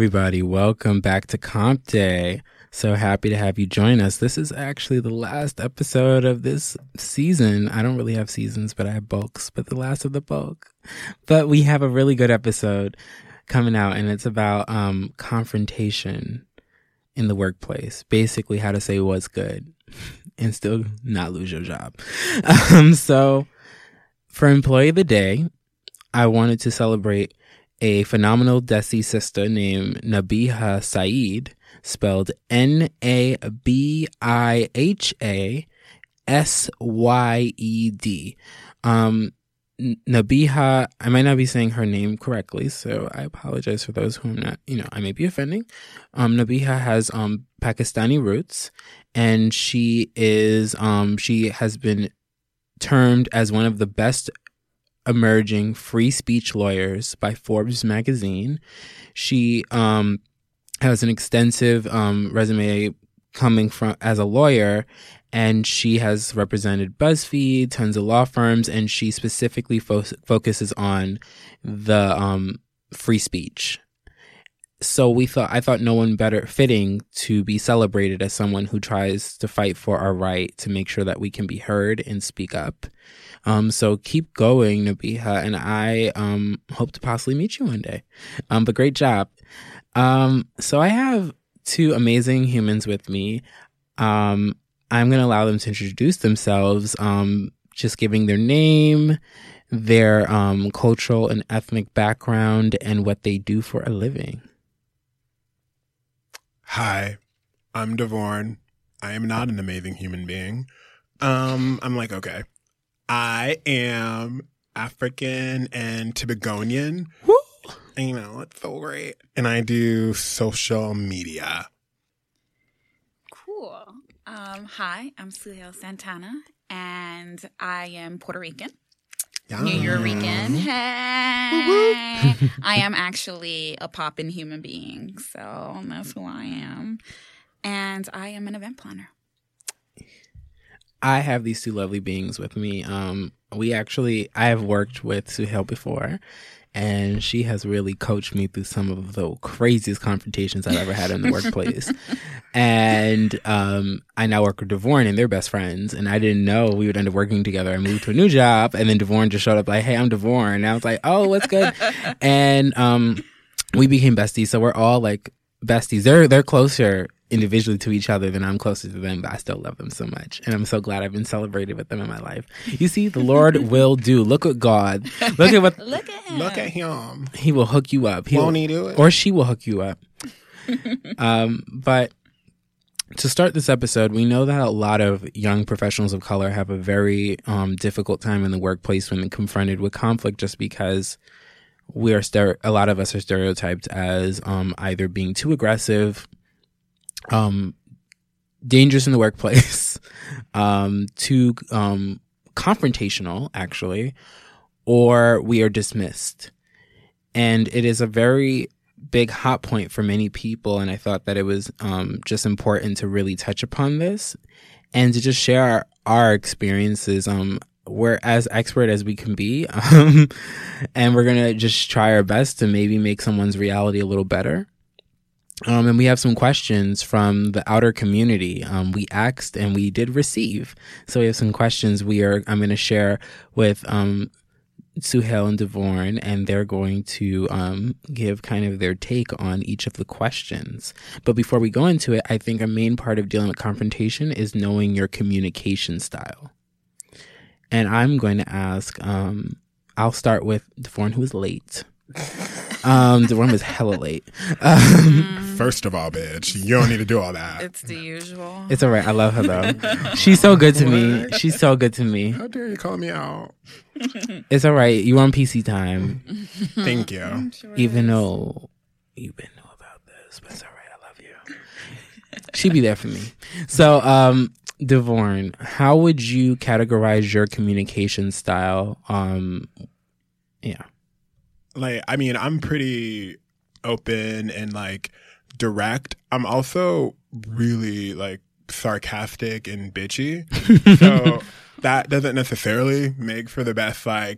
everybody. Welcome back to Comp Day. So happy to have you join us. This is actually the last episode of this season. I don't really have seasons, but I have bulks, but the last of the bulk. But we have a really good episode coming out, and it's about confrontation in the workplace. Basically, how to say what's good and still not lose your job. So for Employee of the Day, I wanted to celebrate a phenomenal Desi sister named Nabiha Syed, spelled Nabiha Syed. Nabiha, I might not be saying her name correctly, so I apologize for those who I'm not, I may be offending. Nabiha has Pakistani roots, and she has been termed as one of the best emerging free speech lawyers by Forbes magazine. She has an extensive resume coming from as a lawyer, and she has represented BuzzFeed, tons of law firms, and she specifically focuses on the free speech. So I thought no one better fitting to be celebrated as someone who tries to fight for our right to make sure that we can be heard and speak up. So keep going, Nabiha, and I hope to possibly meet you one day. But great job. So I have two amazing humans with me. I'm going to allow them to introduce themselves, just giving their name, their cultural and ethnic background, and what they do for a living. Hi, I'm Devorn. I am not an amazing human being. I am African and Tibegonian. Woo! It's so great. And I do social media. Cool. Hi, I'm Suhail Santana, and I am Puerto Rican. Yeah. New Yorker-ican. Hey. I am actually a poppin' human being, so that's who I am. And I am an event planner. I have these two lovely beings with me. I have worked with Suhail before, and she has really coached me through some of the craziest confrontations I've ever had in the workplace. And I now work with Devorn, and they're best friends. And I didn't know we would end up working together. I moved to a new job, and then Devorn just showed up like, "Hey, I'm Devorn." And I was like, "Oh, what's good?" And we became besties. So we're all like besties. They're closer individually to each other than I'm closer to them, but I still love them so much. And I'm so glad I've been celebrated with them in my life. You see, the Lord will do. Look at God. Look at what Look at him. He will hook you up. Won't he do it? Or she will hook you up. But to start this episode, we know that a lot of young professionals of color have a very difficult time in the workplace when confronted with conflict, just because we are a lot of us are stereotyped as either being too aggressive, dangerous in the workplace, too confrontational, actually, or we are dismissed. And it is a very big hot point for many people, and I thought that it was just important to really touch upon this and to just share our experiences. We're as expert as we can be, and we're going to just try our best to maybe make someone's reality a little better. And we have some questions from the outer community. We asked and we did receive. So we have some questions I'm going to share with Suhail and Devorn, and they're going to give kind of their take on each of the questions. But before we go into it, I think a main part of dealing with confrontation is knowing your communication style. And I'm going to ask, I'll start with Devorn, who is late. Devorn was hella late. First of all, bitch, you don't need to do all that. It's the usual. It's all right. I love her though. She's so good to me. She's so good to me. How dare you call me out? It's all right. You're on PC time. Thank you. I'm sure even though you been know about this, but it's all right. I love you. She be there for me. So, Devorn, how would you categorize your communication style? Yeah. I'm pretty open and direct. I'm also really sarcastic and bitchy. So that doesn't necessarily make for the best, or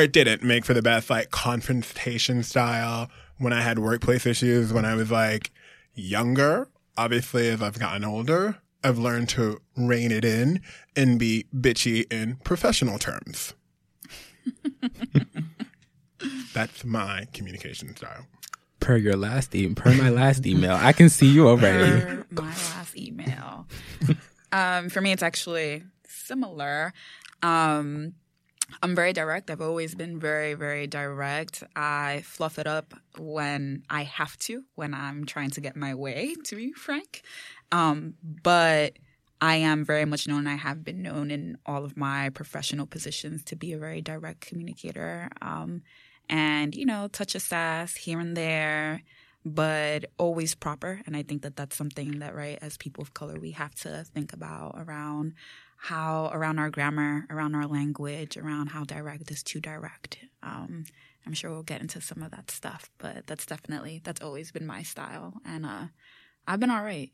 it didn't make for the best confrontation style when I had workplace issues when I was like younger. Obviously, as I've gotten older, I've learned to rein it in and be bitchy in professional terms. That's my communication style. Per my last email. I can see you already. Per my last email. For me, it's actually similar. I'm very direct. I've always been very, very direct. I fluff it up when I have to, when I'm trying to get my way, to be frank. But I am very much known, I have been known in all of my professional positions to be a very direct communicator. And, you know, touch of sass here and there, but always proper. And I think that that's something that, right, as people of color, we have to think about around how, around our grammar, around our language, around how direct is too direct. I'm sure we'll get into some of that stuff, but that's always been my style. And I've been all right.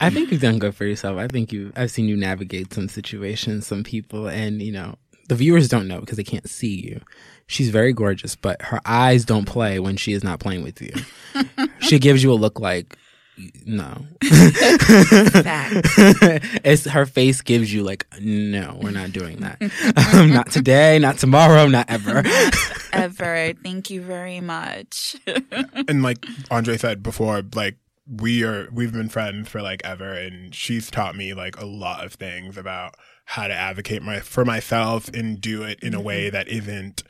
I think you've done good for yourself. I've seen you navigate some situations, some people, and, you know, the viewers don't know because they can't see you. She's very gorgeous, but her eyes don't play when she is not playing with you. She gives you a look like, no. It's her face gives you like, no, we're not doing that. Not today, not tomorrow, not ever. Ever. Thank you very much. And like Andre said before, like, we've been friends for like ever, and she's taught me like a lot of things about how to advocate for myself and do it in a way that isn't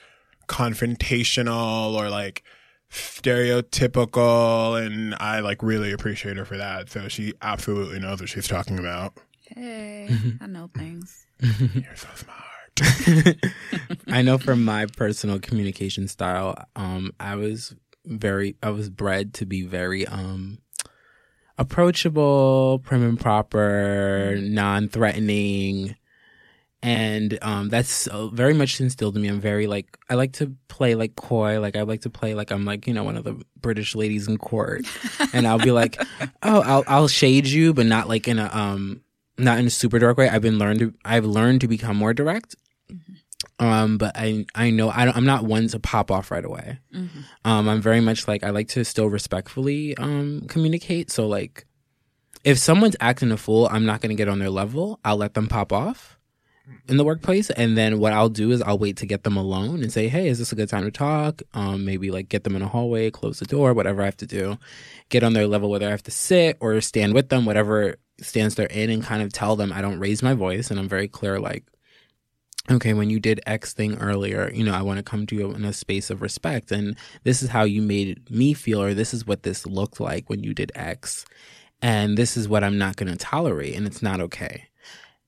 confrontational or like stereotypical, and I like really appreciate her for that. So she absolutely knows what she's talking about. Hey, I know things. You're so smart. I know from my personal communication style, I was bred to be very approachable, prim and proper, non-threatening, and that's very much instilled in me. I'm very like, I like to play like coy, like I like to play like I'm like, you know, one of the British ladies in court, and I'll be like, oh, I'll shade you, but not like in a not in a super dark way. I've learned to become more direct. Mm-hmm. But I know I'm not one to pop off right away. Mm-hmm. I'm very much like, I like to still respectfully communicate. So like if someone's acting a fool, I'm not going to get on their level. I'll let them pop off in the workplace. And then what I'll do is I'll wait to get them alone and say, hey, is this a good time to talk? Maybe like get them in a hallway, close the door, whatever I have to do. Get on their level, whether I have to sit or stand with them, whatever stance they're in, and kind of tell them, I don't raise my voice. And I'm very clear like, okay, when you did X thing earlier, you know, I want to come to you in a space of respect. And this is how you made me feel, or this is what this looked like when you did X. And this is what I'm not going to tolerate, and it's not okay.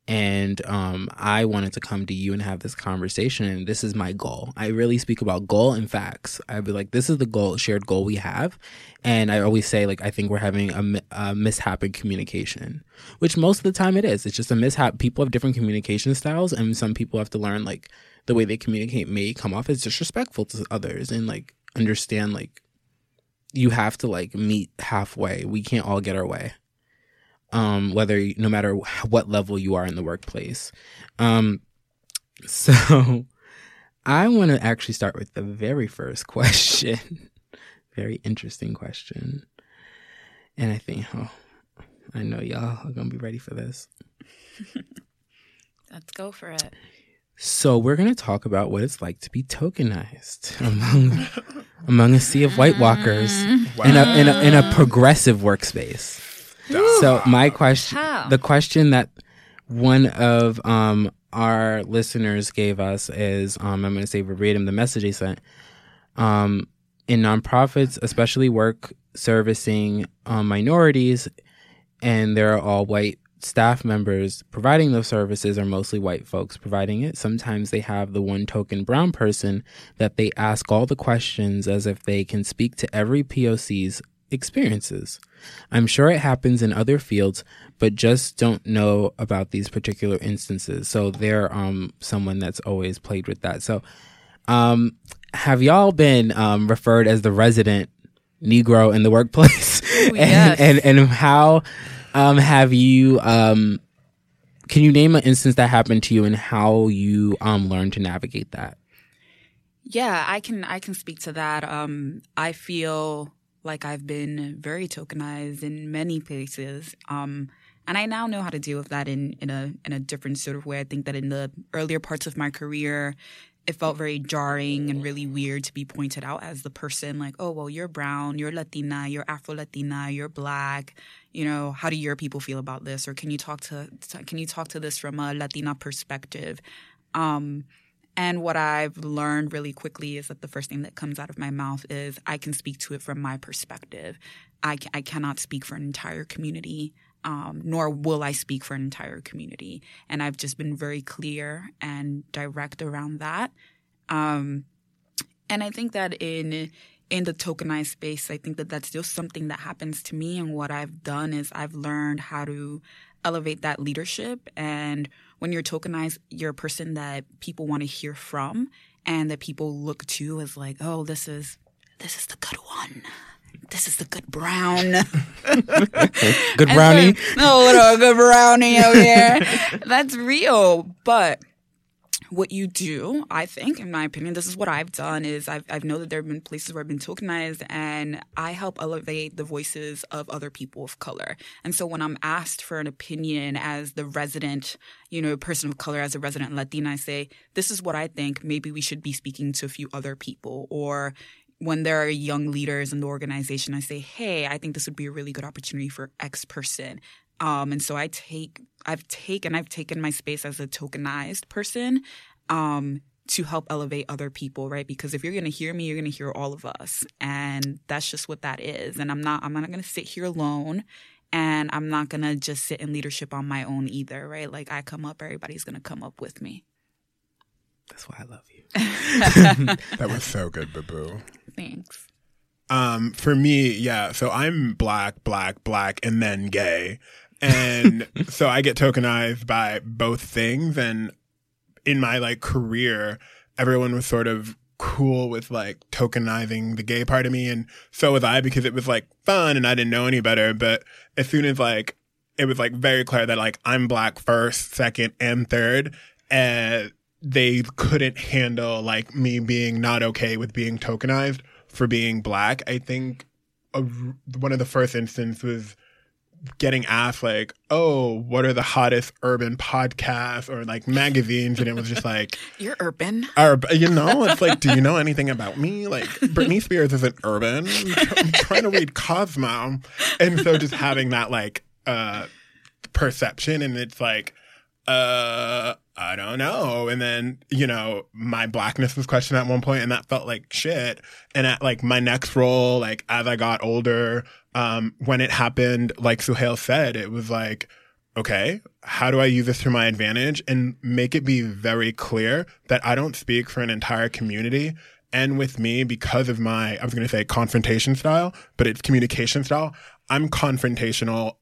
And I wanted to come to you and have this conversation, and this is my goal. I really speak about goal and facts. I'd be like, this is the goal, shared goal we have. And I always say, like, I think we're having a mishap in communication, which most of the time it is. It's just a mishap. People have different communication styles, and some people have to learn, like, the way they communicate may come off as disrespectful to others, and, like, understand, like, you have to, like, meet halfway. We can't all get our way. No matter what level you are in the workplace. So I want to actually start with the very first question. Very interesting question. And I think, I know y'all are going to be ready for this. Let's go for it. So we're going to talk about what it's like to be tokenized among a sea of White Walkers in a progressive workspace. So my question, the question that one of our listeners gave us is, I'm going to say verbatim the message he sent. In nonprofits, especially work servicing minorities, and there are all white staff members providing those services, are mostly white folks providing it. Sometimes they have the one token brown person that they ask all the questions as if they can speak to every POC's experiences. I'm sure it happens in other fields, but just don't know about these particular instances. So they're someone that's always played with that. So have y'all been referred as the resident Negro in the workplace? Ooh, yes. and how have you, can you name an instance that happened to you and how you learned to navigate that? Yeah, I can speak to that. I feel like I've been very tokenized in many places. And I now know how to deal with that in a different sort of way. I think that in the earlier parts of my career, it felt very jarring and really weird to be pointed out as the person like, oh, well, you're brown, you're Latina, you're Afro-Latina, you're black. You know, how do your people feel about this? Or can you talk to this from a Latina perspective? And what I've learned really quickly is that the first thing that comes out of my mouth is I can speak to it from my perspective. I cannot speak for an entire community, nor will I speak for an entire community. And I've just been very clear and direct around that. And I think that in the tokenized space, I think that that's still something that happens to me. And what I've done is I've learned how to elevate that leadership. And when you're tokenized, you're a person that people want to hear from and that people look to as like, oh, this is the good one. This is the good brown. Good brownie? No, good brownie over here. That's real. But what you do, I think, in my opinion, this is what I've done, is I've known that there have been places where I've been tokenized, and I help elevate the voices of other people of color. And so when I'm asked for an opinion as the resident, you know, person of color, as a resident Latina, I say, this is what I think. Maybe we should be speaking to a few other people. Or when there are young leaders in the organization, I say, hey, I think this would be a really good opportunity for X person. And so I've taken my space as a tokenized person to help elevate other people, right? Because if you're going to hear me, you're going to hear all of us. And that's just what that is. And I'm not going to sit here alone. And I'm not going to just sit in leadership on my own either, right? Like I come up, everybody's going to come up with me. That's why I love you. That was so good, Babu. Thanks. For me, yeah. So I'm black, black, black, and then gay. And so I get tokenized by both things. And in my like career, everyone was sort of cool with like tokenizing the gay part of me. And so was I, because it was like fun and I didn't know any better. But as soon as like, it was like very clear that like I'm black first, second, and third, and they couldn't handle like me being not okay with being tokenized for being black. I think one of the first instances was getting asked like, oh, what are the hottest urban podcasts or like magazines? And it was just like, you're urban. You know, it's like, do you know anything about me? Like Britney Spears isn't urban. I'm trying to read Cosmo. And so just having that like perception, and it's like, I don't know. And then, you know, my blackness was questioned at one point, and that felt like shit. And at like my next role, like as I got older, when it happened, like Suhail said, it was like, okay, how do I use this to my advantage and make it be very clear that I don't speak for an entire community? And with me, because of my, I was going to say confrontation style, but it's communication style, I'm confrontational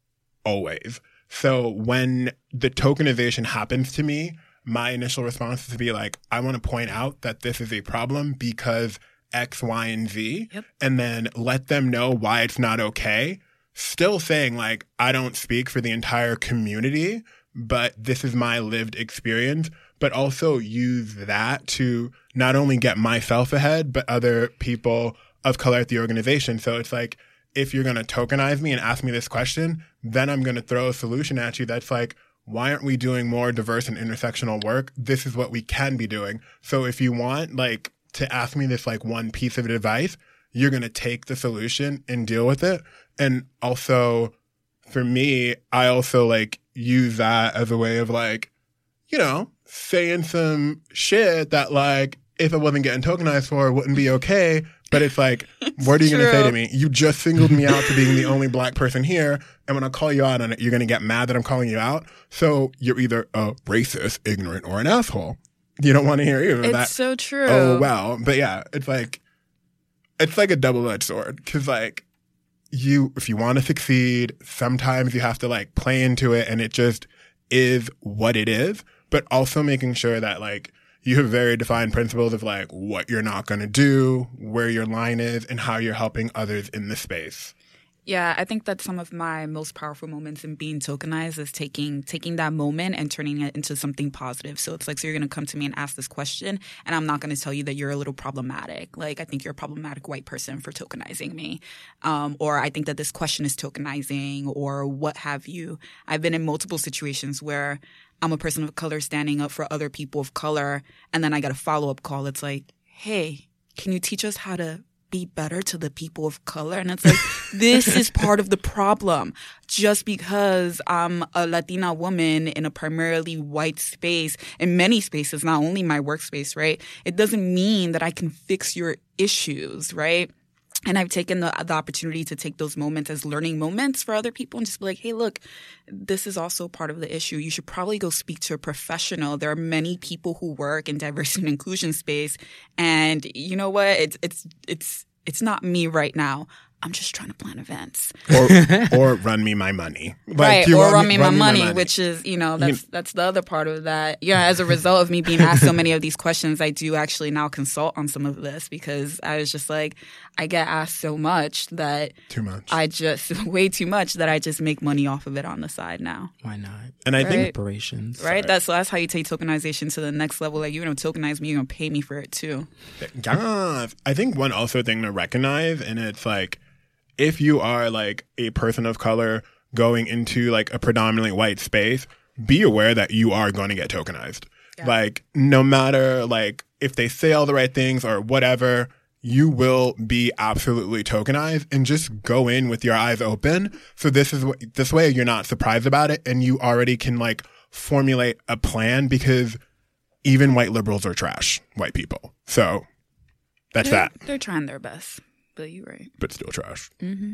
always. So when the tokenization happens to me, my initial response is to be like, I want to point out that this is a problem because X, Y, and Z, yep. And then let them know why it's not okay. Still saying like, I don't speak for the entire community, but this is my lived experience, but also use that to not only get myself ahead, but other people of color at the organization. So it's like, if you're going to tokenize me and ask me this question, then I'm going to throw a solution at you that's like, why aren't we doing more diverse and intersectional work? This is what we can be doing. So if you want like to ask me this like one piece of advice, you're going to take the solution and deal with it. And also for me, I also like use that as a way of like, you know, saying some shit that like, if I wasn't getting tokenized for, it wouldn't be okay. But it's like, what are you going to say to me? You just singled me out for being the only black person here. And when I call you out on it, you're going to get mad that I'm calling you out. So you're either a racist, ignorant, or an asshole. You don't want to hear either of that. It's so true. Oh, wow. But yeah, it's like a double-edged sword. Because like, if you want to succeed, sometimes you have to like play into it and it just is what it is. But also making sure that like, you have very defined principles of like what you're not going to do, where your line is, and how you're helping others in the space. Yeah, I think that some of my most powerful moments in being tokenized is taking that moment and turning it into something positive. So it's like, so you're going to come to me and ask this question, and I'm not going to tell you that you're a little problematic. Like, I think you're a problematic white person for tokenizing me. Or I think that this question is tokenizing, or what have you. I've been in multiple situations where I'm a person of color standing up for other people of color, and then I get a follow-up call. It's like, hey, can you teach us how to be better to the people of color? And it's like, this is part of the problem. Just because I'm a Latina woman in a primarily white space, in many spaces, not only my workspace, right? It doesn't mean that I can fix your issues, right? And I've taken the opportunity to take those moments as learning moments for other people and just be like, hey, look, this is also part of the issue. You should probably go speak to a professional. There are many people who work in diversity and inclusion space. And you know what? It's not me right now. I'm just trying to plan events. Or run me my money. Like, right, or run me my money, which is, you know, that's the other part of that. Yeah, as a result of me being asked so many of these questions, I do actually now consult on some of this, because I was just like, I get asked so much that... Too much. Way too much that I just make money off of it on the side now. Why not? And I think... Corporations. Right? That's how you take tokenization to the next level. Like, you're going to tokenize me, you're going to pay me for it too. Yeah. I think one also thing to recognize, and it's like... If you are like a person of color going into like a predominantly white space, be aware that you are going to get tokenized. Yeah. Like, no matter like if they say all the right things or whatever, you will be absolutely tokenized, and just go in with your eyes open. So this way you're not surprised about it, and you already can like formulate a plan, because even white liberals are trash, white people. So They're trying their best. You're right. But still trash. Mm-hmm.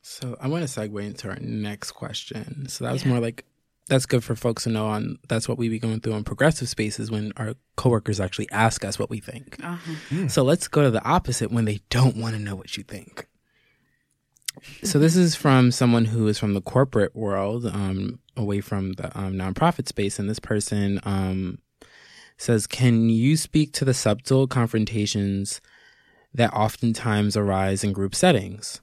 So I want to segue into our next question. So that was more like, that's good for folks to know on, that's what we be going through in progressive spaces when our coworkers actually ask us what we think. Uh-huh. Mm. So let's go to the opposite, when they don't want to know what you think. So this is from someone who is from the corporate world, away from the nonprofit space. And this person says, can you speak to the subtle confrontations that oftentimes arise in group settings?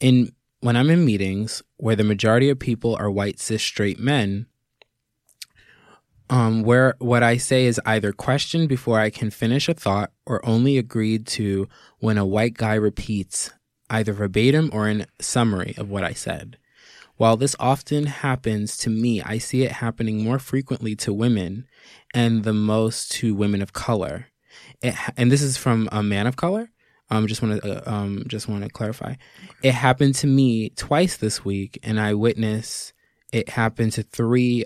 When I'm in meetings where the majority of people are white, cis, straight men, where what I say is either questioned before I can finish a thought, or only agreed to when a white guy repeats either verbatim or in summary of what I said. While this often happens to me, I see it happening more frequently to women, and the most to women of color. And this is from a man of color. Just want to clarify. It happened to me twice this week, and I witnessed it happen to 3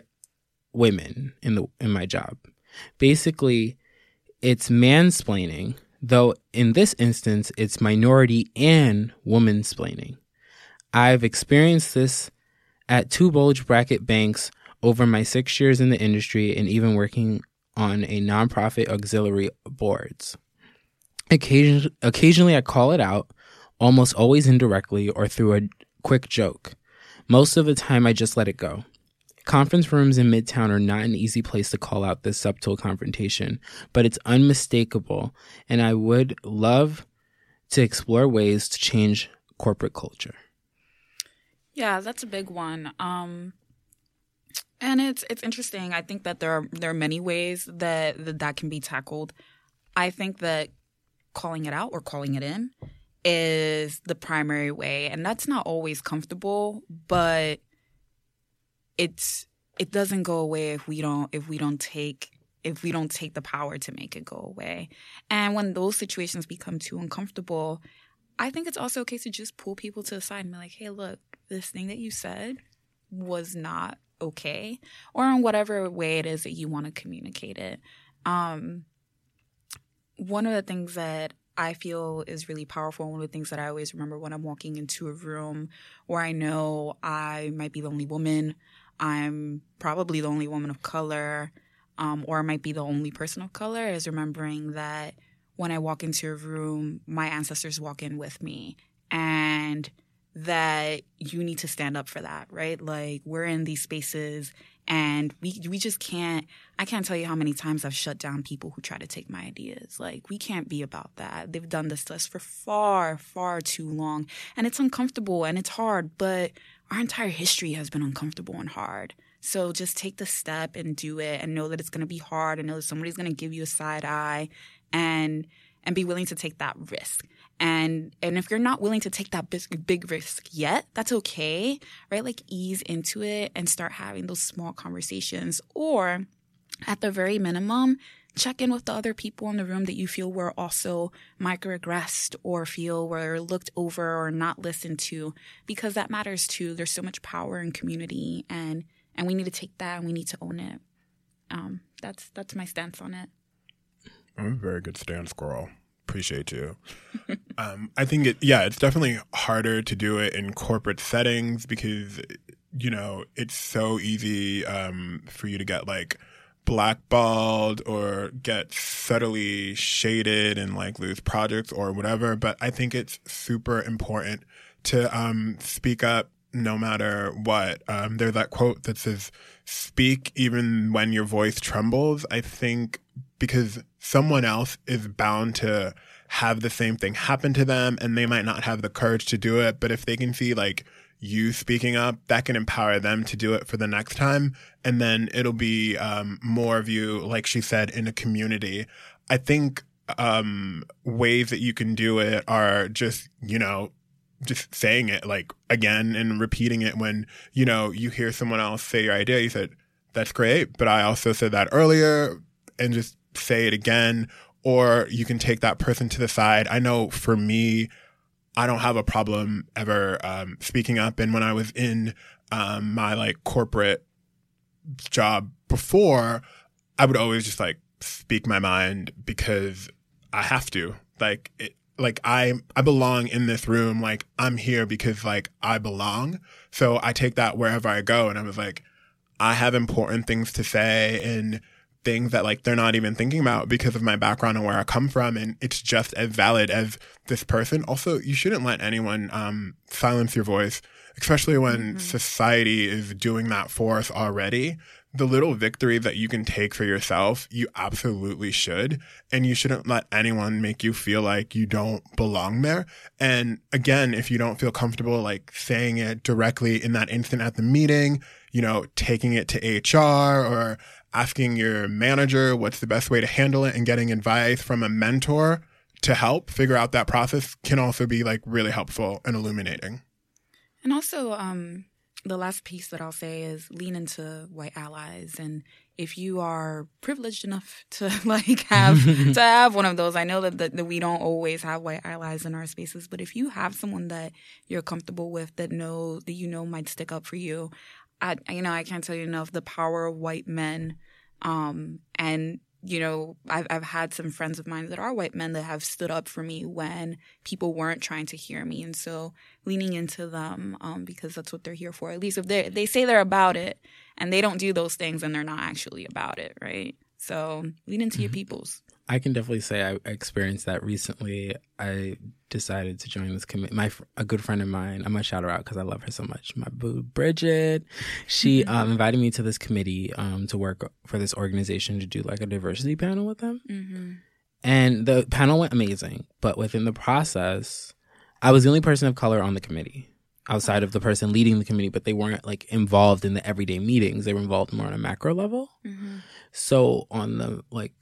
women in my job. Basically, it's mansplaining, though in this instance, it's minority and womansplaining. I've experienced this at 2 bulge bracket banks over my 6 years in the industry, and even working on a nonprofit auxiliary boards. Occasionally I call it out, almost always indirectly or through a quick joke. Most of the time I just let it go. Conference rooms in Midtown are not an easy place to call out this subtle confrontation, but it's unmistakable, and I would love to explore ways to change corporate culture. Yeah, that's a big one. And it's interesting. I think that there are many ways that can be tackled. I think that calling it out or calling it in is the primary way, and that's not always comfortable, but it doesn't go away if we don't take the power to make it go away. And when those situations become too uncomfortable, I think it's also okay to just pull people to the side and be like, "Hey, look, this thing that you said was not okay," or in whatever way it is that you want to communicate it. One of the things that I feel is really powerful, one of the things that I always remember when I'm walking into a room where I know I might be the only woman, I'm probably the only woman of color, or I might be the only person of color, is remembering that when I walk into a room, my ancestors walk in with me. And that you need to stand up for that, right? Like, we're in these spaces and we just can't – I can't tell you how many times I've shut down people who try to take my ideas. Like, we can't be about that. They've done this to us for far, far too long. And it's uncomfortable and it's hard, but our entire history has been uncomfortable and hard. So just take the step and do it and know that it's going to be hard and know that somebody's going to give you a side eye and be willing to take that risk. And if you're not willing to take that big risk yet, that's okay, right? Like, ease into it and start having those small conversations, or at the very minimum, check in with the other people in the room that you feel were also microaggressed or feel were looked over or not listened to, because that matters too. There's so much power in community, and we need to take that and we need to own it. That's my stance on it. Very good stance, girl. Appreciate you. I think it's definitely harder to do it in corporate settings because, you know, it's so easy for you to get like blackballed or get subtly shaded and like lose projects or whatever. But I think it's super important to speak up no matter what. There's that quote that says, "Speak even when your voice trembles." I think because someone else is bound to have the same thing happen to them, and they might not have the courage to do it. But if they can see like you speaking up, that can empower them to do it for the next time. And then it'll be more of you, like she said, in a community. I think ways that you can do it are just, you know, just saying it like again and repeating it when, you know, you hear someone else say your idea. You said, "That's great, but I also said that earlier," and just say it again, or you can take that person to the side. I know for me, I don't have a problem ever speaking up. And when I was in my like corporate job before, I would always just like speak my mind because I have to. Like, I belong in this room. Like, I'm here because like I belong. So I take that wherever I go. And I was like, I have important things to say and things that like they're not even thinking about because of my background and where I come from, and it's just as valid as this person. Also, you shouldn't let anyone silence your voice, especially when society is doing that for us already. The little victory that you can take for yourself, you absolutely should, and you shouldn't let anyone make you feel like you don't belong there. And again, if you don't feel comfortable like saying it directly in that instant at the meeting, you know, taking it to HR or asking your manager what's the best way to handle it, and getting advice from a mentor to help figure out that process can also be like really helpful and illuminating. And also, the last piece that I'll say is lean into white allies. And if you are privileged enough to like have to have one of those, I know that we don't always have white allies in our spaces, but if you have someone that you're comfortable with that you know might stick up for you, I can't tell you enough the power of white men. And, you know, I've had some friends of mine that are white men that have stood up for me when people weren't trying to hear me. And so leaning into them because that's what they're here for. At least if they say they're about it and they don't do those things and they're not actually about it, right? So lean into your peoples. I can definitely say I experienced that recently. I decided to join this committee. A good friend of mine, I'm going to shout her out because I love her so much, my boo, Bridget. She invited me to this committee to work for this organization to do like a diversity panel with them. Mm-hmm. And the panel went amazing. But within the process, I was the only person of color on the committee outside of the person leading the committee, but they weren't like involved in the everyday meetings. They were involved more on a macro level. Mm-hmm. So on the like,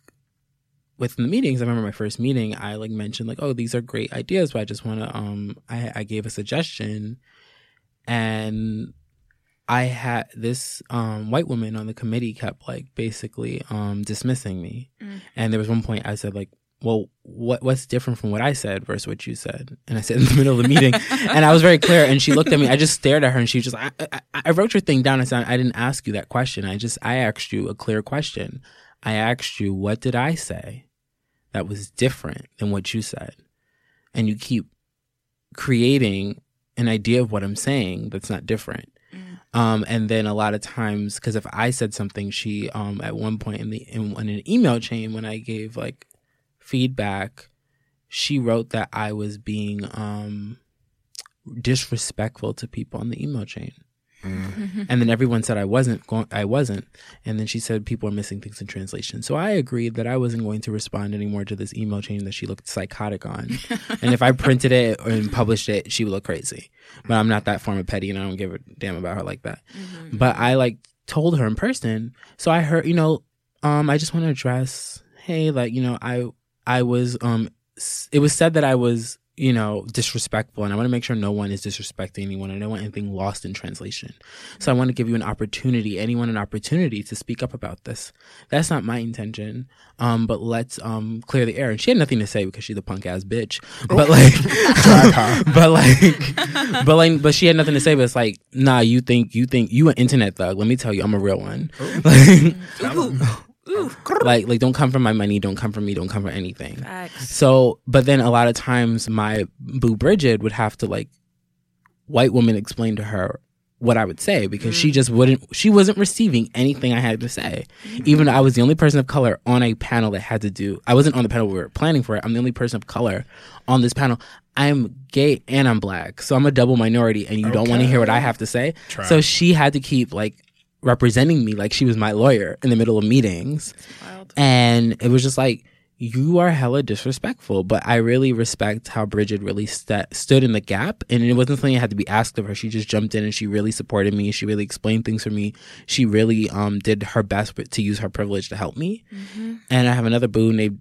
within the meetings, I remember my first meeting, I like mentioned like, oh, these are great ideas, but I just want to, I gave a suggestion, and I had this white woman on the committee kept like basically dismissing me. Mm. And there was one point I said like, well, what's different from what I said versus what you said? And I said in the middle of the meeting, and I was very clear, and she looked at me, I just stared at her, and she was just, I wrote your thing down, and said, I didn't ask you that question. I asked you a clear question. I asked you, what did I say that was different than what you said? And you keep creating an idea of what I'm saying that's not different. Mm. And then a lot of times, because if I said something, she at one point in an email chain when I gave like feedback, she wrote that I was being disrespectful to people on the emo chain. Mm. And then everyone said I wasn't. And then she said people are missing things in translation. So I agreed that I wasn't going to respond anymore to this email chain that she looked psychotic on. And if I printed it and published it, she would look crazy. But I'm not that form of petty, and I don't give a damn about her like that. Mm-hmm. But I told her in person. So I heard, I just want to address, hey, I was it was said that I was, disrespectful, and I want to make sure no one is disrespecting anyone, and I don't want anything lost in translation. So I want to give you an opportunity to speak up about this. That's not my intention, but let's clear the air. And she had nothing to say because she's a punk ass bitch. But but she had nothing to say. But it's nah, you think you an internet thug? Let me tell you, I'm a real one. Like, don't come for my money, don't come for me, don't come for anything. Facts. So, but then a lot of times my boo Bridget would have to, white woman explain to her what I would say, because she wasn't receiving anything I had to say. Mm. Even though I was the only person of color on a panel that had to do, I wasn't on the panel, we were planning for it, I'm the only person of color on this panel. I'm gay and I'm black, so I'm a double minority, and you don't want to hear what I have to say. Try. So she had to keep, representing me like she was my lawyer in the middle of meetings. And it was just you are hella disrespectful. But I really respect how Bridget really stood in the gap, and it wasn't something that had to be asked of her. She just jumped in, and she really supported me. She really explained things for me. She really did her best to use her privilege to help me. Mm-hmm. And I have another boo named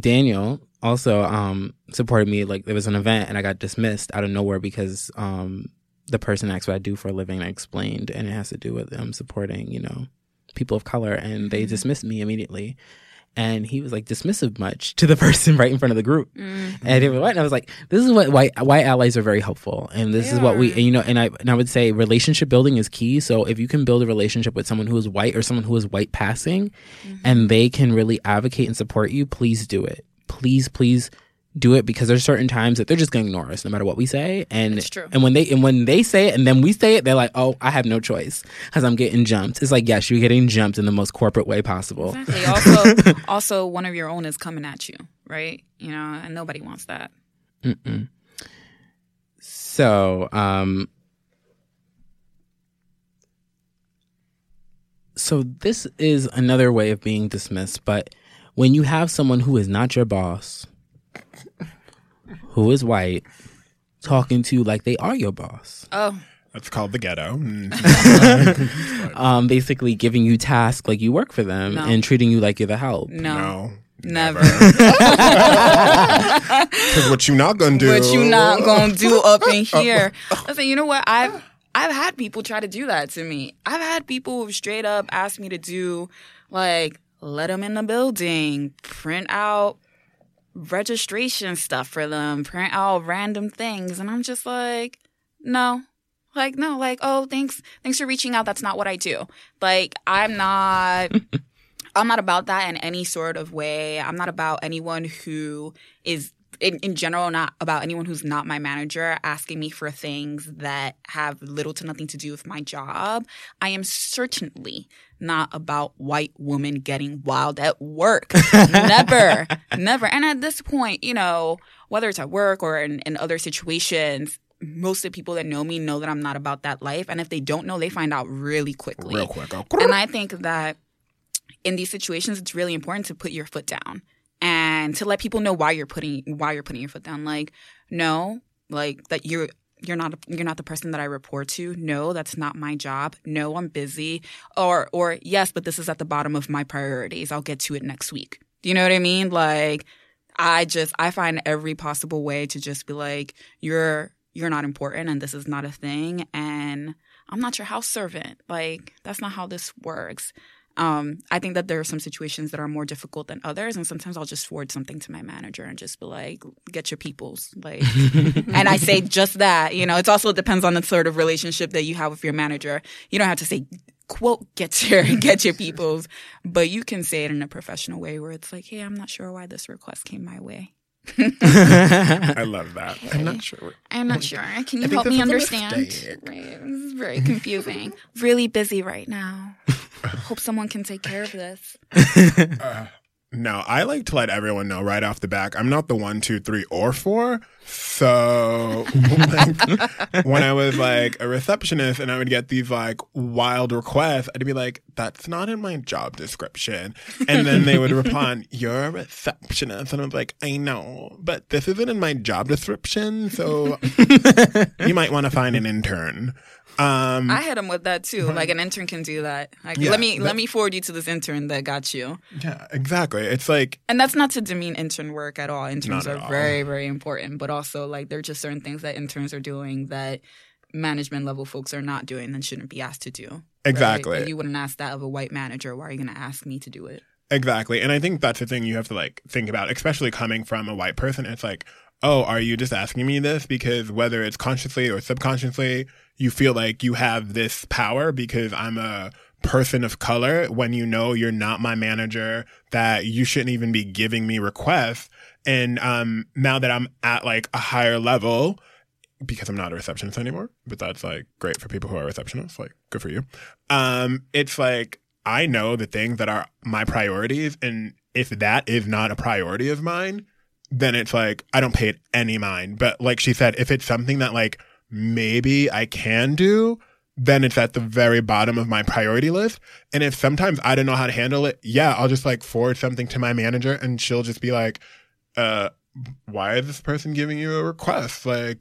Daniel, also supported me. There was an event, and I got dismissed out of nowhere because the person asked what I do for a living, and I explained, and it has to do with supporting, people of color, and they dismissed me immediately. And he was dismissive much to the person right in front of the group. Mm-hmm. And I was this is what white allies are very helpful. And this is what we, and I would say relationship building is key. So if you can build a relationship with someone who is white or someone who is white passing, and they can really advocate and support you, please do it. Please do it, because there's certain times that they're just gonna ignore us no matter what we say, and it's true. And when they say it and then we say it, they're like, oh, I have no choice because I'm getting jumped. It's yes, you're getting jumped in the most corporate way possible. Exactly. Also one of your own is coming at you, right? And nobody wants that. Mm-mm. So this is another way of being dismissed. But when you have someone who is not your boss, who is white, talking to you like they are your boss. Oh. That's called the ghetto. Basically giving you tasks like you work for them, and treating you like you're the help. No. Never. Because what you not gonna do. What you not gonna do up in here. Listen, you know what? I've had people try to do that to me. I've had people who straight up asked me to do, let them in the building, print out registration stuff for them, print out random things, and I'm just no, oh, thanks for reaching out, that's not what I do. I'm not about that in any sort of way. I'm not about anyone who is in general, not about anyone who's not my manager asking me for things that have little to nothing to do with my job. I am certainly not about white women getting wild at work. Never. And at this point, whether it's at work or in other situations, most of the people that know me know that I'm not about that life. And if they don't know, they find out really quickly. Real quick. And I think that in these situations, it's really important to put your foot down. And to let people know why you're putting your foot down, that you're not the person that I report to. No, that's not my job. No, I'm busy. Or yes, but this is at the bottom of my priorities. I'll get to it next week. Do you know what I mean? I find every possible way to just be you're not important, and this is not a thing, and I'm not your house servant. That's not how this works. I think that there are some situations that are more difficult than others, and sometimes I'll just forward something to my manager and just be get your peoples. And I say just that. It also depends on the sort of relationship that you have with your manager. You don't have to say, quote, get your peoples, but you can say it in a professional way where it's hey, I'm not sure why this request came my way. I love that. Okay. I'm not sure. Can you help me understand? Right. This is very confusing. Really busy right now. Hope someone can take care of this. No, I like to let everyone know right off the back, I'm not the 1, 2, 3, or 4. So like, when I was like a receptionist and I would get these like wild requests, I'd be like, that's not in my job description. And then they would respond, you're a receptionist. And I was like, I know, but this isn't in my job description. So you might want to find an intern. I had him with that too. Right. Like an intern can do that. Like, yeah, let me forward you to this intern that got you. Yeah, exactly. It's like, and that's not to demean intern work at all. Interns are very, very important, but also like there are just certain things that interns are doing that management level folks are not doing and shouldn't be asked to do. Exactly. Right? If you wouldn't ask that of a white manager, why are you going to ask me to do it? Exactly. And I think that's the thing you have to like think about, especially coming from a white person. It's like, oh, are you just asking me this because whether it's consciously or subconsciously, you feel like you have this power because I'm a person of color when you know you're not my manager, that you shouldn't even be giving me requests. And now that I'm at like a higher level, because I'm not a receptionist anymore, but that's like great for people who are receptionists, like good for you. It's like I know the things that are my priorities, and if that is not a priority of mine, then it's like I don't pay it any mind. But like she said, if it's something that like maybe I can do, then it's at the very bottom of my priority list. And if sometimes I don't know how to handle it, yeah, I'll just like forward something to my manager and she'll just be like, why is this person giving you a request? Like,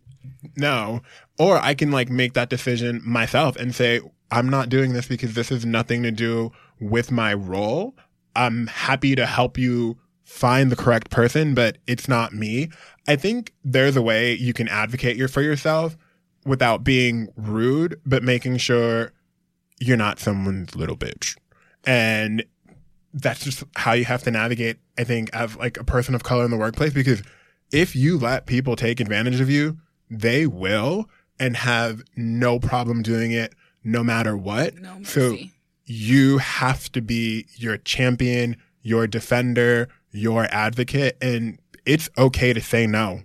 no. Or I can like make that decision myself and say, I'm not doing this because this has nothing to do with my role. I'm happy to help you find the correct person, but it's not me. I think there's a way you can advocate for yourself without being rude, but making sure you're not someone's little bitch. And that's just how you have to navigate, I think, as like a person of color in the workplace, because if you let people take advantage of you, they will and have no problem doing it no matter what. No mercy. So you have to be your champion, your defender, your advocate, and it's okay to say no,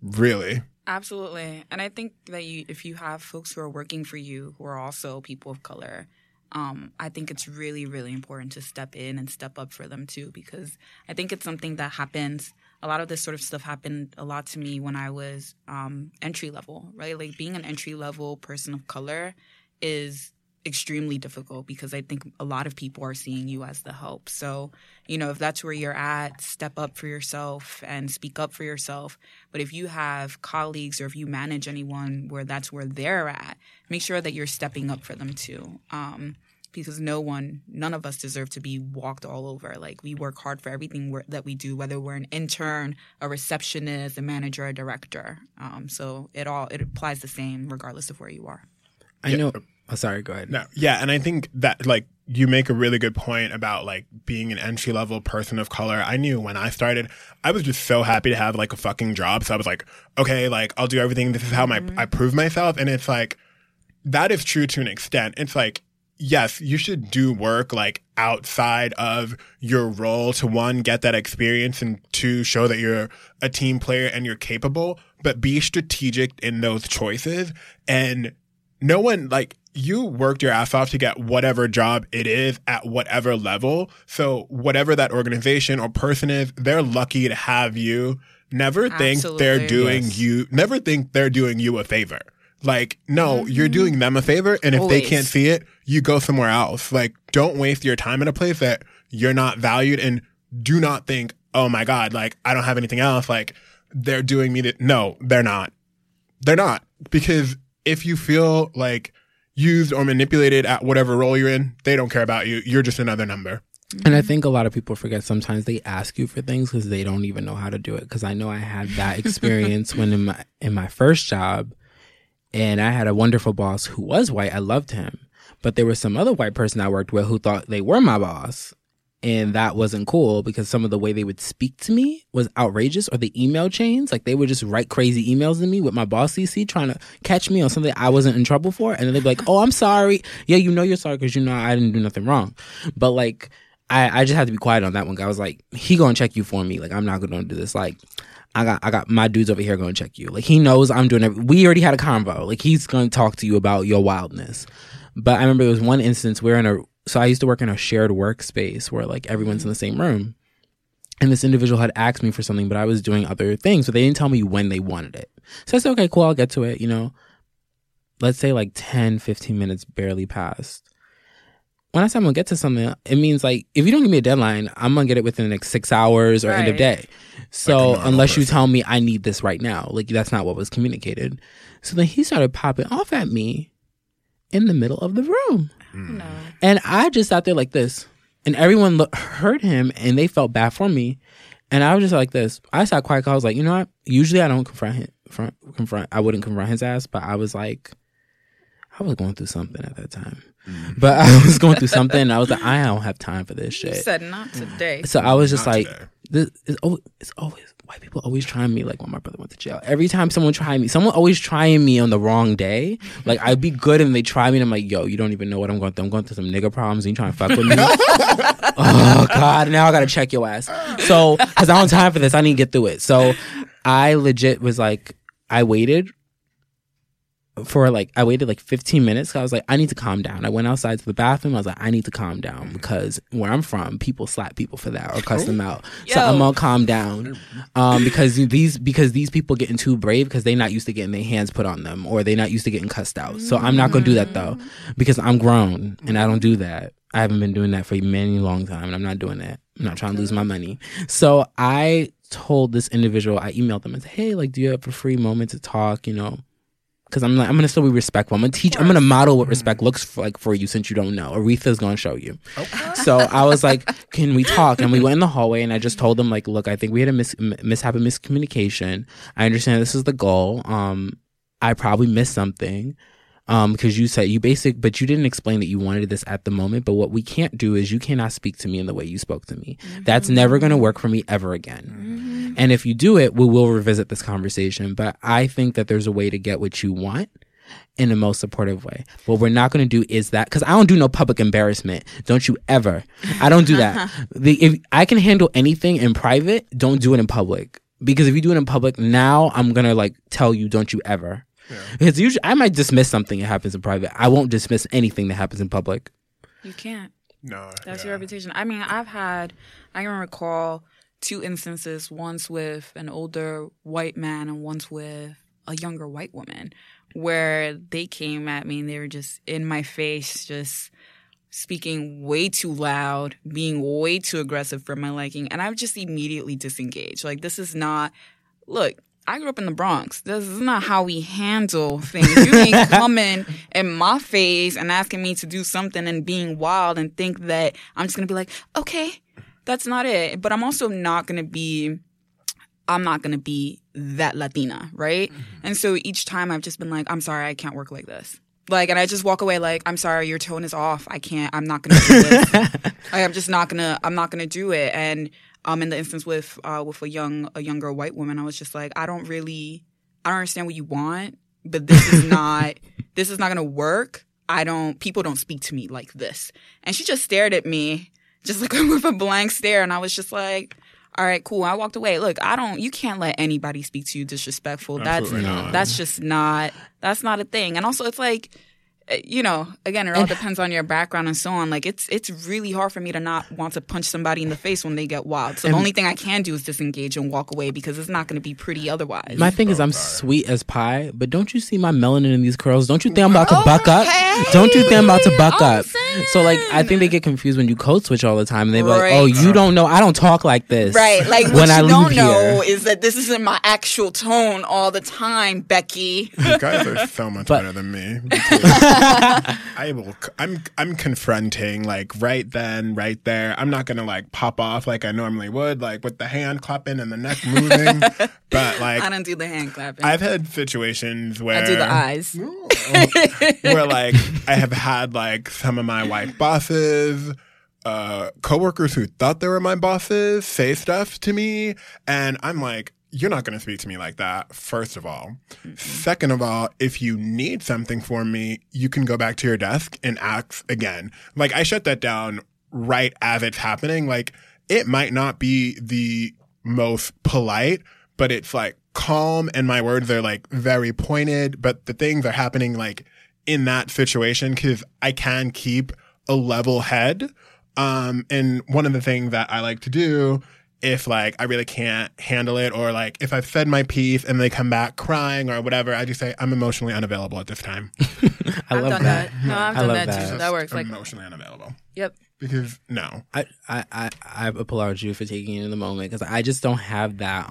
really. Absolutely. And I think that if you have folks who are working for you who are also people of color, I think it's really, really important to step in and step up for them too, because I think it's something that happens. A lot of this sort of stuff happened a lot to me when I was entry level, right? Like being an entry level person of color is extremely difficult because I think a lot of people are seeing you as the help. So, you know, if that's where you're at, step up for yourself and speak up for yourself. But if you have colleagues or if you manage anyone where that's where they're at, make sure that you're stepping up for them too. Because none of us deserve to be walked all over. Like, we work hard for everything that we do, whether we're an intern, a receptionist, a manager, a director. So it applies the same regardless of where you are. I know. Oh, sorry, go ahead. No, yeah, and I think that, like, you make a really good point about, like, being an entry-level person of color. I knew when I started, I was just so happy to have, like, a fucking job. So I was like, okay, like, I'll do everything. This is how I prove myself. And it's, like, that is true to an extent. It's, like, yes, you should do work, like, outside of your role to, one, get that experience, and, two, show that you're a team player and you're capable. But be strategic in those choices. And no one, like... You worked your ass off to get whatever job it is at whatever level. So whatever that organization or person is, they're lucky to have you. Never think they're doing you. Never think they're doing you a favor. Like, no, you're doing them a favor. And if they can't see it, you go somewhere else. Like, don't waste your time in a place that you're not valued. And do not think, oh, my God, like, I don't have anything else. Like, they're doing me that. No, they're not. They're not. Because if you feel like used or manipulated at whatever role you're in, they don't care about you. You're just another number. And I think a lot of people forget sometimes they ask you for things because they don't even know how to do it. Because I know I had that experience when in my first job, and I had a wonderful boss who was white. I loved him. But there was some other white person I worked with who thought they were my boss. And that wasn't cool because some of the way they would speak to me was outrageous, or the email chains. Like, they would just write crazy emails to me with my boss CC trying to catch me on something I wasn't in trouble for. And then they'd be like, oh, I'm sorry. Yeah, you know you're sorry because you know I didn't do nothing wrong. But, like, I just had to be quiet on that one. I was like, he going to check you for me. Like, I'm not going to do this. Like, I got my dudes over here going to check you. Like, he knows I'm doing everything. We already had a convo. Like, he's going to talk to you about your wildness. But I remember there was one instance where I used to work in a shared workspace where, like, everyone's in the same room. And this individual had asked me for something, but I was doing other things, but they didn't tell me when they wanted it. So I said, okay, cool, I'll get to it, you know. Let's say like 10, 15 minutes barely passed. When I say I'm going to get to something, it means like, if you don't give me a deadline, I'm going to get it within the next 6 hours or right. end of day. So unless you tell me I need this right now, like that's not what was communicated. So then he started popping off at me in the middle of the room. No. And I just sat there like this. And everyone heard him and they felt bad for me. And I was just like this. I sat quiet. I was like, you know what? Usually I don't confront him. I wouldn't confront his ass. But I was like, I was going through something at that time. Mm. But I was going through something. And I was like, I don't have time for this shit. You said not today. So I was just not like, this is always, it's always, white people always trying me like when my brother went to jail. Every time someone tried me, someone always trying me on the wrong day. Like, I'd be good and they try me and I'm like, yo, you don't even know what I'm going through. I'm going through some nigga problems and you trying to fuck with me. Oh, God. Now I got to check your ass. So, because I don't have time for this. I need to get through it. So I legit was like, I waited like 15 minutes. I was like, I need to calm down. I went outside to the bathroom. I was like, I need to calm down because where I'm from, people slap people for that or cuss them out. Yo. So I'm gonna calm down because these people getting too brave because they're not used to getting their hands put on them or they're not used to getting cussed out. So I'm not gonna do that though because I'm grown and I don't do that. I haven't been doing that for a many long time and I'm not doing that. I'm not trying to lose my money. So I told this individual, I emailed them and said, hey, like, do you have a free moment to talk, you know? Because I'm like, I'm going to still be respectful. I'm going to teach. I'm going to model what respect looks like for you since you don't know. Aretha's going to show you. Okay. So I was like, can we talk? And we went in the hallway and I just told them like, look, I think we had a mishap and miscommunication. I understand this is the goal. I probably missed something. Because you said but you didn't explain that you wanted this at the moment. But what we can't do is you cannot speak to me in the way you spoke to me. Mm-hmm. That's never going to work for me ever again. Mm-hmm. And if you do it, we will revisit this conversation. But I think that there's a way to get what you want in the most supportive way. What we're not going to do is that, because I don't do no public embarrassment. Don't you ever. I don't do that. If I can handle anything in private, don't do it in public. Because if you do it in public, now I'm going to like tell you, don't you ever. Yeah. Because usually I might dismiss something that happens in private. I won't dismiss anything that happens in public. You can't. No. That's your reputation. I mean, I can recall two instances, once with an older white man and once with a younger white woman, where they came at me and they were just in my face, just speaking way too loud, being way too aggressive for my liking. And I've just immediately disengaged. Like, this is not, look, I grew up in the Bronx. This is not how we handle things. You ain't coming in my face and asking me to do something and being wild and think that I'm just going to be like, okay, that's not it. But I'm also not going to be, that Latina, right? Mm-hmm. And so each time I've just been like, I'm sorry, I can't work like this. Like, and I just walk away like, I'm sorry, your tone is off. I can't, I'm not going to do this. Like, I'm not going to do it. And in the instance with a younger white woman, I was just like, I don't understand what you want, but this is not going to work. People don't speak to me like this. And she just stared at me, just like with a blank stare. And I was just like, all right, cool. I walked away. Look, you can't let anybody speak to you disrespectful. That's not a thing. And also it's like, you know, again, it all depends on your background and so on. Like, it's really hard for me to not want to punch somebody in the face when they get wild. So the only thing I can do is disengage and walk away because it's not going to be pretty otherwise. My thing is I'm sweet as pie, but don't you see my melanin in these curls? Don't you think I'm about to buck up? Don't you think I'm about to buck up? So, like, I think they get confused when you code switch all the time. And they're like, oh, you don't know. I don't talk like this. Right. Like, what you don't know is that this isn't my actual tone all the time, Becky. You guys are so much better than me. I'm confronting like right then, right there. I'm not gonna like pop off like I normally would, like with the hand clapping and the neck moving. But like I don't do the hand clapping. I've had situations where I do the eyes. Where like I have had like some of my white bosses, coworkers who thought they were my bosses, say stuff to me, and I'm like, you're not going to speak to me like that, first of all. Mm-hmm. Second of all, if you need something from me, you can go back to your desk and ask again. Like, I shut that down right as it's happening. Like, it might not be the most polite, but it's, like, calm, and my words are, like, very pointed. But the things are happening, like, in that situation because I can keep a level head. And one of the things that I like to do if like I really can't handle it, or like if I've said my piece and they come back crying or whatever, I just say I'm emotionally unavailable at this time. I've done that. No, I've done that too. So that works. Like emotionally unavailable. Yep. Because no, I applaud you for taking it in the moment, because I just don't have that.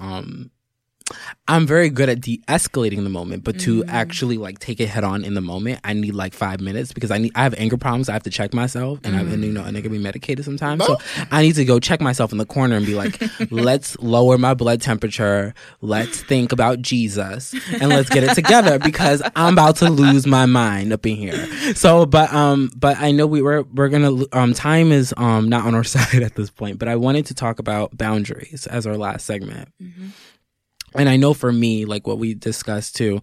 I'm very good at de-escalating the moment, but to actually like take it head on in the moment, I need like 5 minutes, because I have anger problems. I have to check myself, and I can be medicated sometimes. No. So I need to go check myself in the corner and be like, let's lower my blood temperature. Let's think about Jesus, and let's get it together, because I'm about to lose my mind up in here. So, but I know we're gonna time is not on our side at this point. But I wanted to talk about boundaries as our last segment. Mm-hmm. And I know for me, like what we discussed too,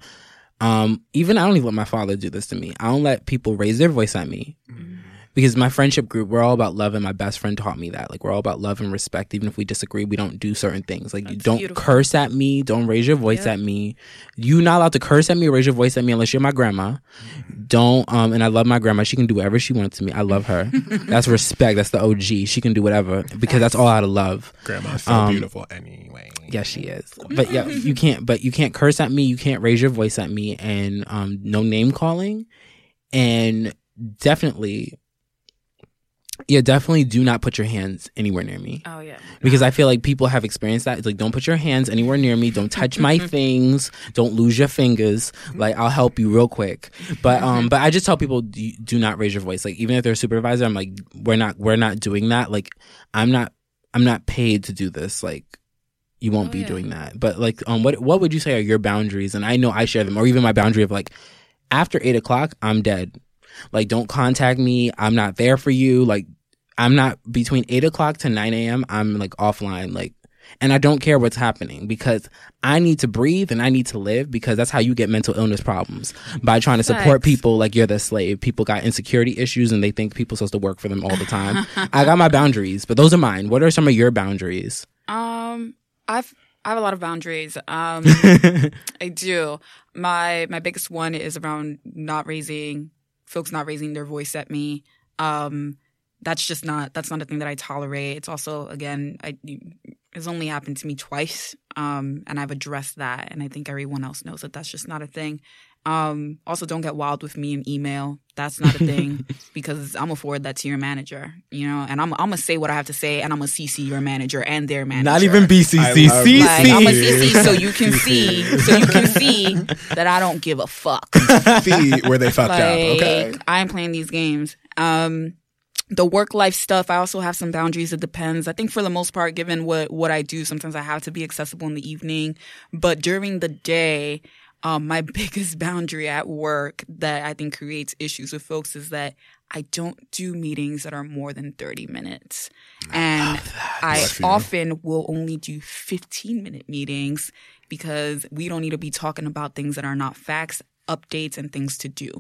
I don't even let my father do this to me. I don't let people raise their voice at me, because my friendship group, we're all about love, and my best friend taught me that. Like, we're all about love and respect. Even if we disagree, we don't do certain things. Like, you don't curse at me. Don't raise your voice at me. You're not allowed to curse at me or raise your voice at me unless you're my grandma. Don't, and I love my grandma. She can do whatever she wants to me. I love her. That's respect. That's the OG. She can do whatever, because that's all out of love. Grandma's so beautiful anyway. Yeah, she is. But yeah, you can't curse at me. You can't raise your voice at me, and no name calling. And definitely do not put your hands anywhere near me. Oh, yeah. Because I feel like people have experienced that. It's like, don't put your hands anywhere near me. Don't touch my things. Don't lose your fingers. Like, I'll help you real quick. But but I just tell people, do not raise your voice. Like, even if they're a supervisor, I'm like, we're not doing that. Like, I'm not paid to do this. Like, you won't be doing that. But like, what would you say are your boundaries? And I know I share them, or even my boundary of like, after 8 o'clock, I'm dead. Like, don't contact me. I'm not there for you. Like, I'm not between 8 o'clock to 9 a.m. I'm like offline. Like, and I don't care what's happening, because I need to breathe and I need to live, because that's how you get mental illness problems, by trying to support people like you're the slave. People got insecurity issues and they think people supposed to work for them all the time. I got my boundaries, but those are mine. What are some of your boundaries? I have a lot of boundaries. I do. My biggest one is around not raising their voice at me. That's not a thing that I tolerate. It's also, again, it's only happened to me twice, and I've addressed that, and I think everyone else knows that that's just not a thing. Also, don't get wild with me in email. That's not a thing, because I'm going to forward that to your manager, you know, and I'm going to say what I have to say, and I'm going to CC your manager and their manager. Not even BCC. CC. Like, I'm going to CC so you can see, that I don't give a fuck. See where they fucked up, okay? I ain't playing these games. The work-life stuff, I also have some boundaries. It depends. I think for the most part, given what I do, sometimes I have to be accessible in the evening. But during the day, my biggest boundary at work that I think creates issues with folks is that I don't do meetings that are more than 30 minutes. And I often will only do 15-minute meetings, because we don't need to be talking about things that are not facts, updates, and things to do.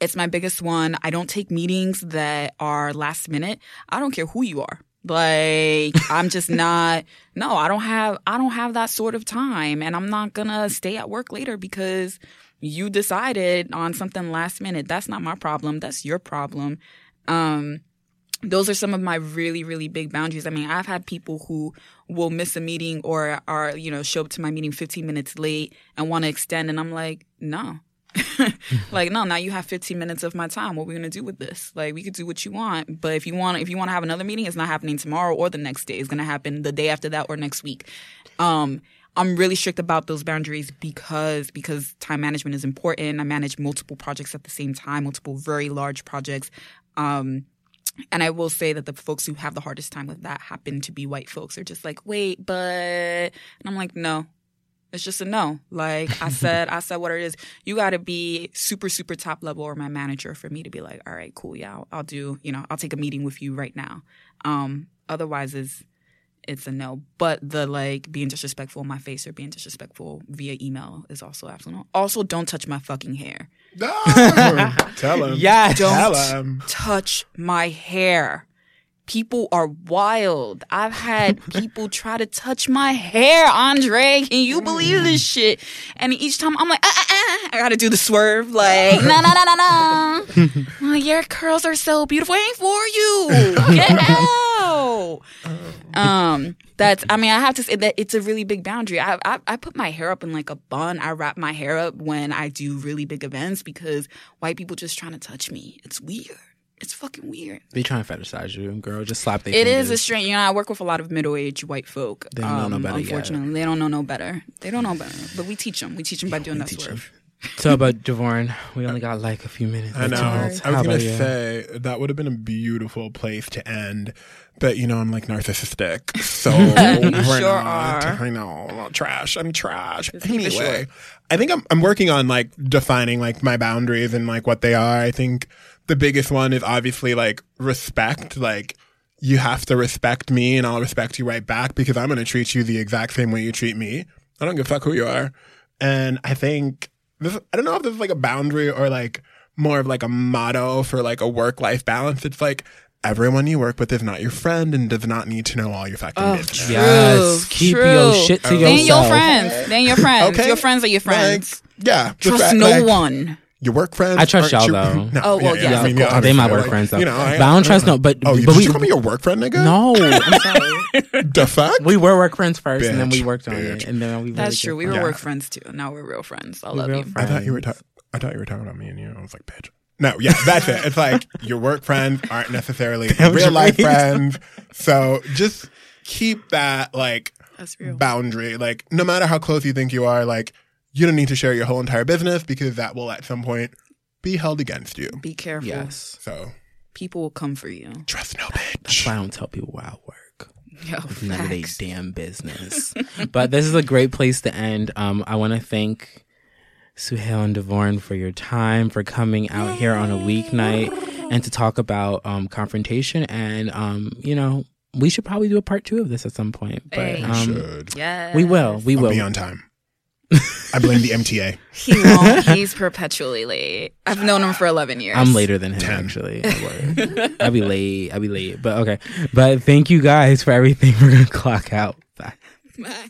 It's my biggest one. I don't take meetings that are last minute. I don't care who you are. Like, I'm just not – no, I don't have that sort of time, and I'm not going to stay at work later because you decided on something last minute. That's not my problem. That's your problem. Those are some of my really, really big boundaries. I mean, I've had people who will miss a meeting or are, you know, show up to my meeting 15 minutes late and want to extend, and I'm like, no. Like, no, now you have 15 minutes of my time. What are we going to do with this? Like, we could do what you want, but if you want to have another meeting, it's not happening tomorrow or the next day. It's going to happen the day after that or next week. I'm really strict about those boundaries because time management is important. I manage multiple projects at the same time, multiple very large projects. And I will say that the folks who have the hardest time with that happen to be white folks. They're just like, wait, but... And I'm like, no. It's just a no. Like, I said what it is. You got to be super, super top level or my manager for me to be like, all right, cool, yeah, I'll do, you know, I'll take a meeting with you right now. Otherwise, it's a no. But the, like, being disrespectful in my face or being disrespectful via email is also absolutely no. Also, don't touch my fucking hair. No! Tell him. Yeah, don't touch my hair. People are wild. I've had people try to touch my hair, Andre. Can you believe this shit? And each time I'm like, I gotta do the swerve. Like, nah. Oh, your curls are so beautiful. I ain't for you. Get out. That's, I mean, I have to say that it's a really big boundary. I put my hair up in like a bun. I wrap my hair up when I do really big events because white people just trying to touch me. It's weird. It's fucking weird. They trying to fetishize you, girl. Just slap their fingers. It is a strange. You know, I work with a lot of middle-aged white folk. They don't know no better. Unfortunately, yet. They don't know no better. They don't know better. But we teach them. We teach them by doing that sort of. So about Devorn, we only got like a few minutes. I know. I was going to say that would have been a beautiful place to end, but you know I'm like narcissistic, so I know I'm trash. Anyway, I think I'm working on like defining like my boundaries and like what they are. I think the biggest one is obviously like respect. Like you have to respect me, and I'll respect you right back because I'm going to treat you the exact same way you treat me. I don't give a fuck who you are, and I think. I don't know if this is like a boundary or like more of like a motto for like a work-life balance. It's like everyone you work with is not your friend and does not need to know all your fucking business. Yes, keep your shit to yourself. Then your friends. Okay. Your friends are your friends. Like, yeah, trust no one. Your work friends. I trust y'all though. No, oh well, yeah. I mean, yeah they my work like, friends though. You know, but I don't trust no. But oh, but you call me your work friend, nigga? No, I'm sorry. The fuck? We were work friends first, and then we worked on it, and then we. That's really true. We were work friends too. Now we're real friends. I love you. I thought you were talking about me and you. I was like, bitch. No, yeah, that's it. It's like your work friends aren't necessarily real life friends. So just keep that like boundary. Like no matter how close you think you are, like. You don't need to share your whole entire business because that will at some point be held against you. Be careful. Yes. So people will come for you. Trust no bitch. That's why I don't tell people where I work. Yo, it's none of their damn business. But this is a great place to end. I want to thank Suhail and Devorn for your time, for coming out here on a weeknight and to talk about confrontation and, you know, we should probably do a part 2 of this at some point. But we should. Yes. We will. We will. I'll be on time. I blame the MTA. He won't. He's perpetually late. I've known him for 11 years. I'm later than him, 10. Actually. I'll be late. But okay. But thank you guys for everything. We're going to clock out. Bye. Bye.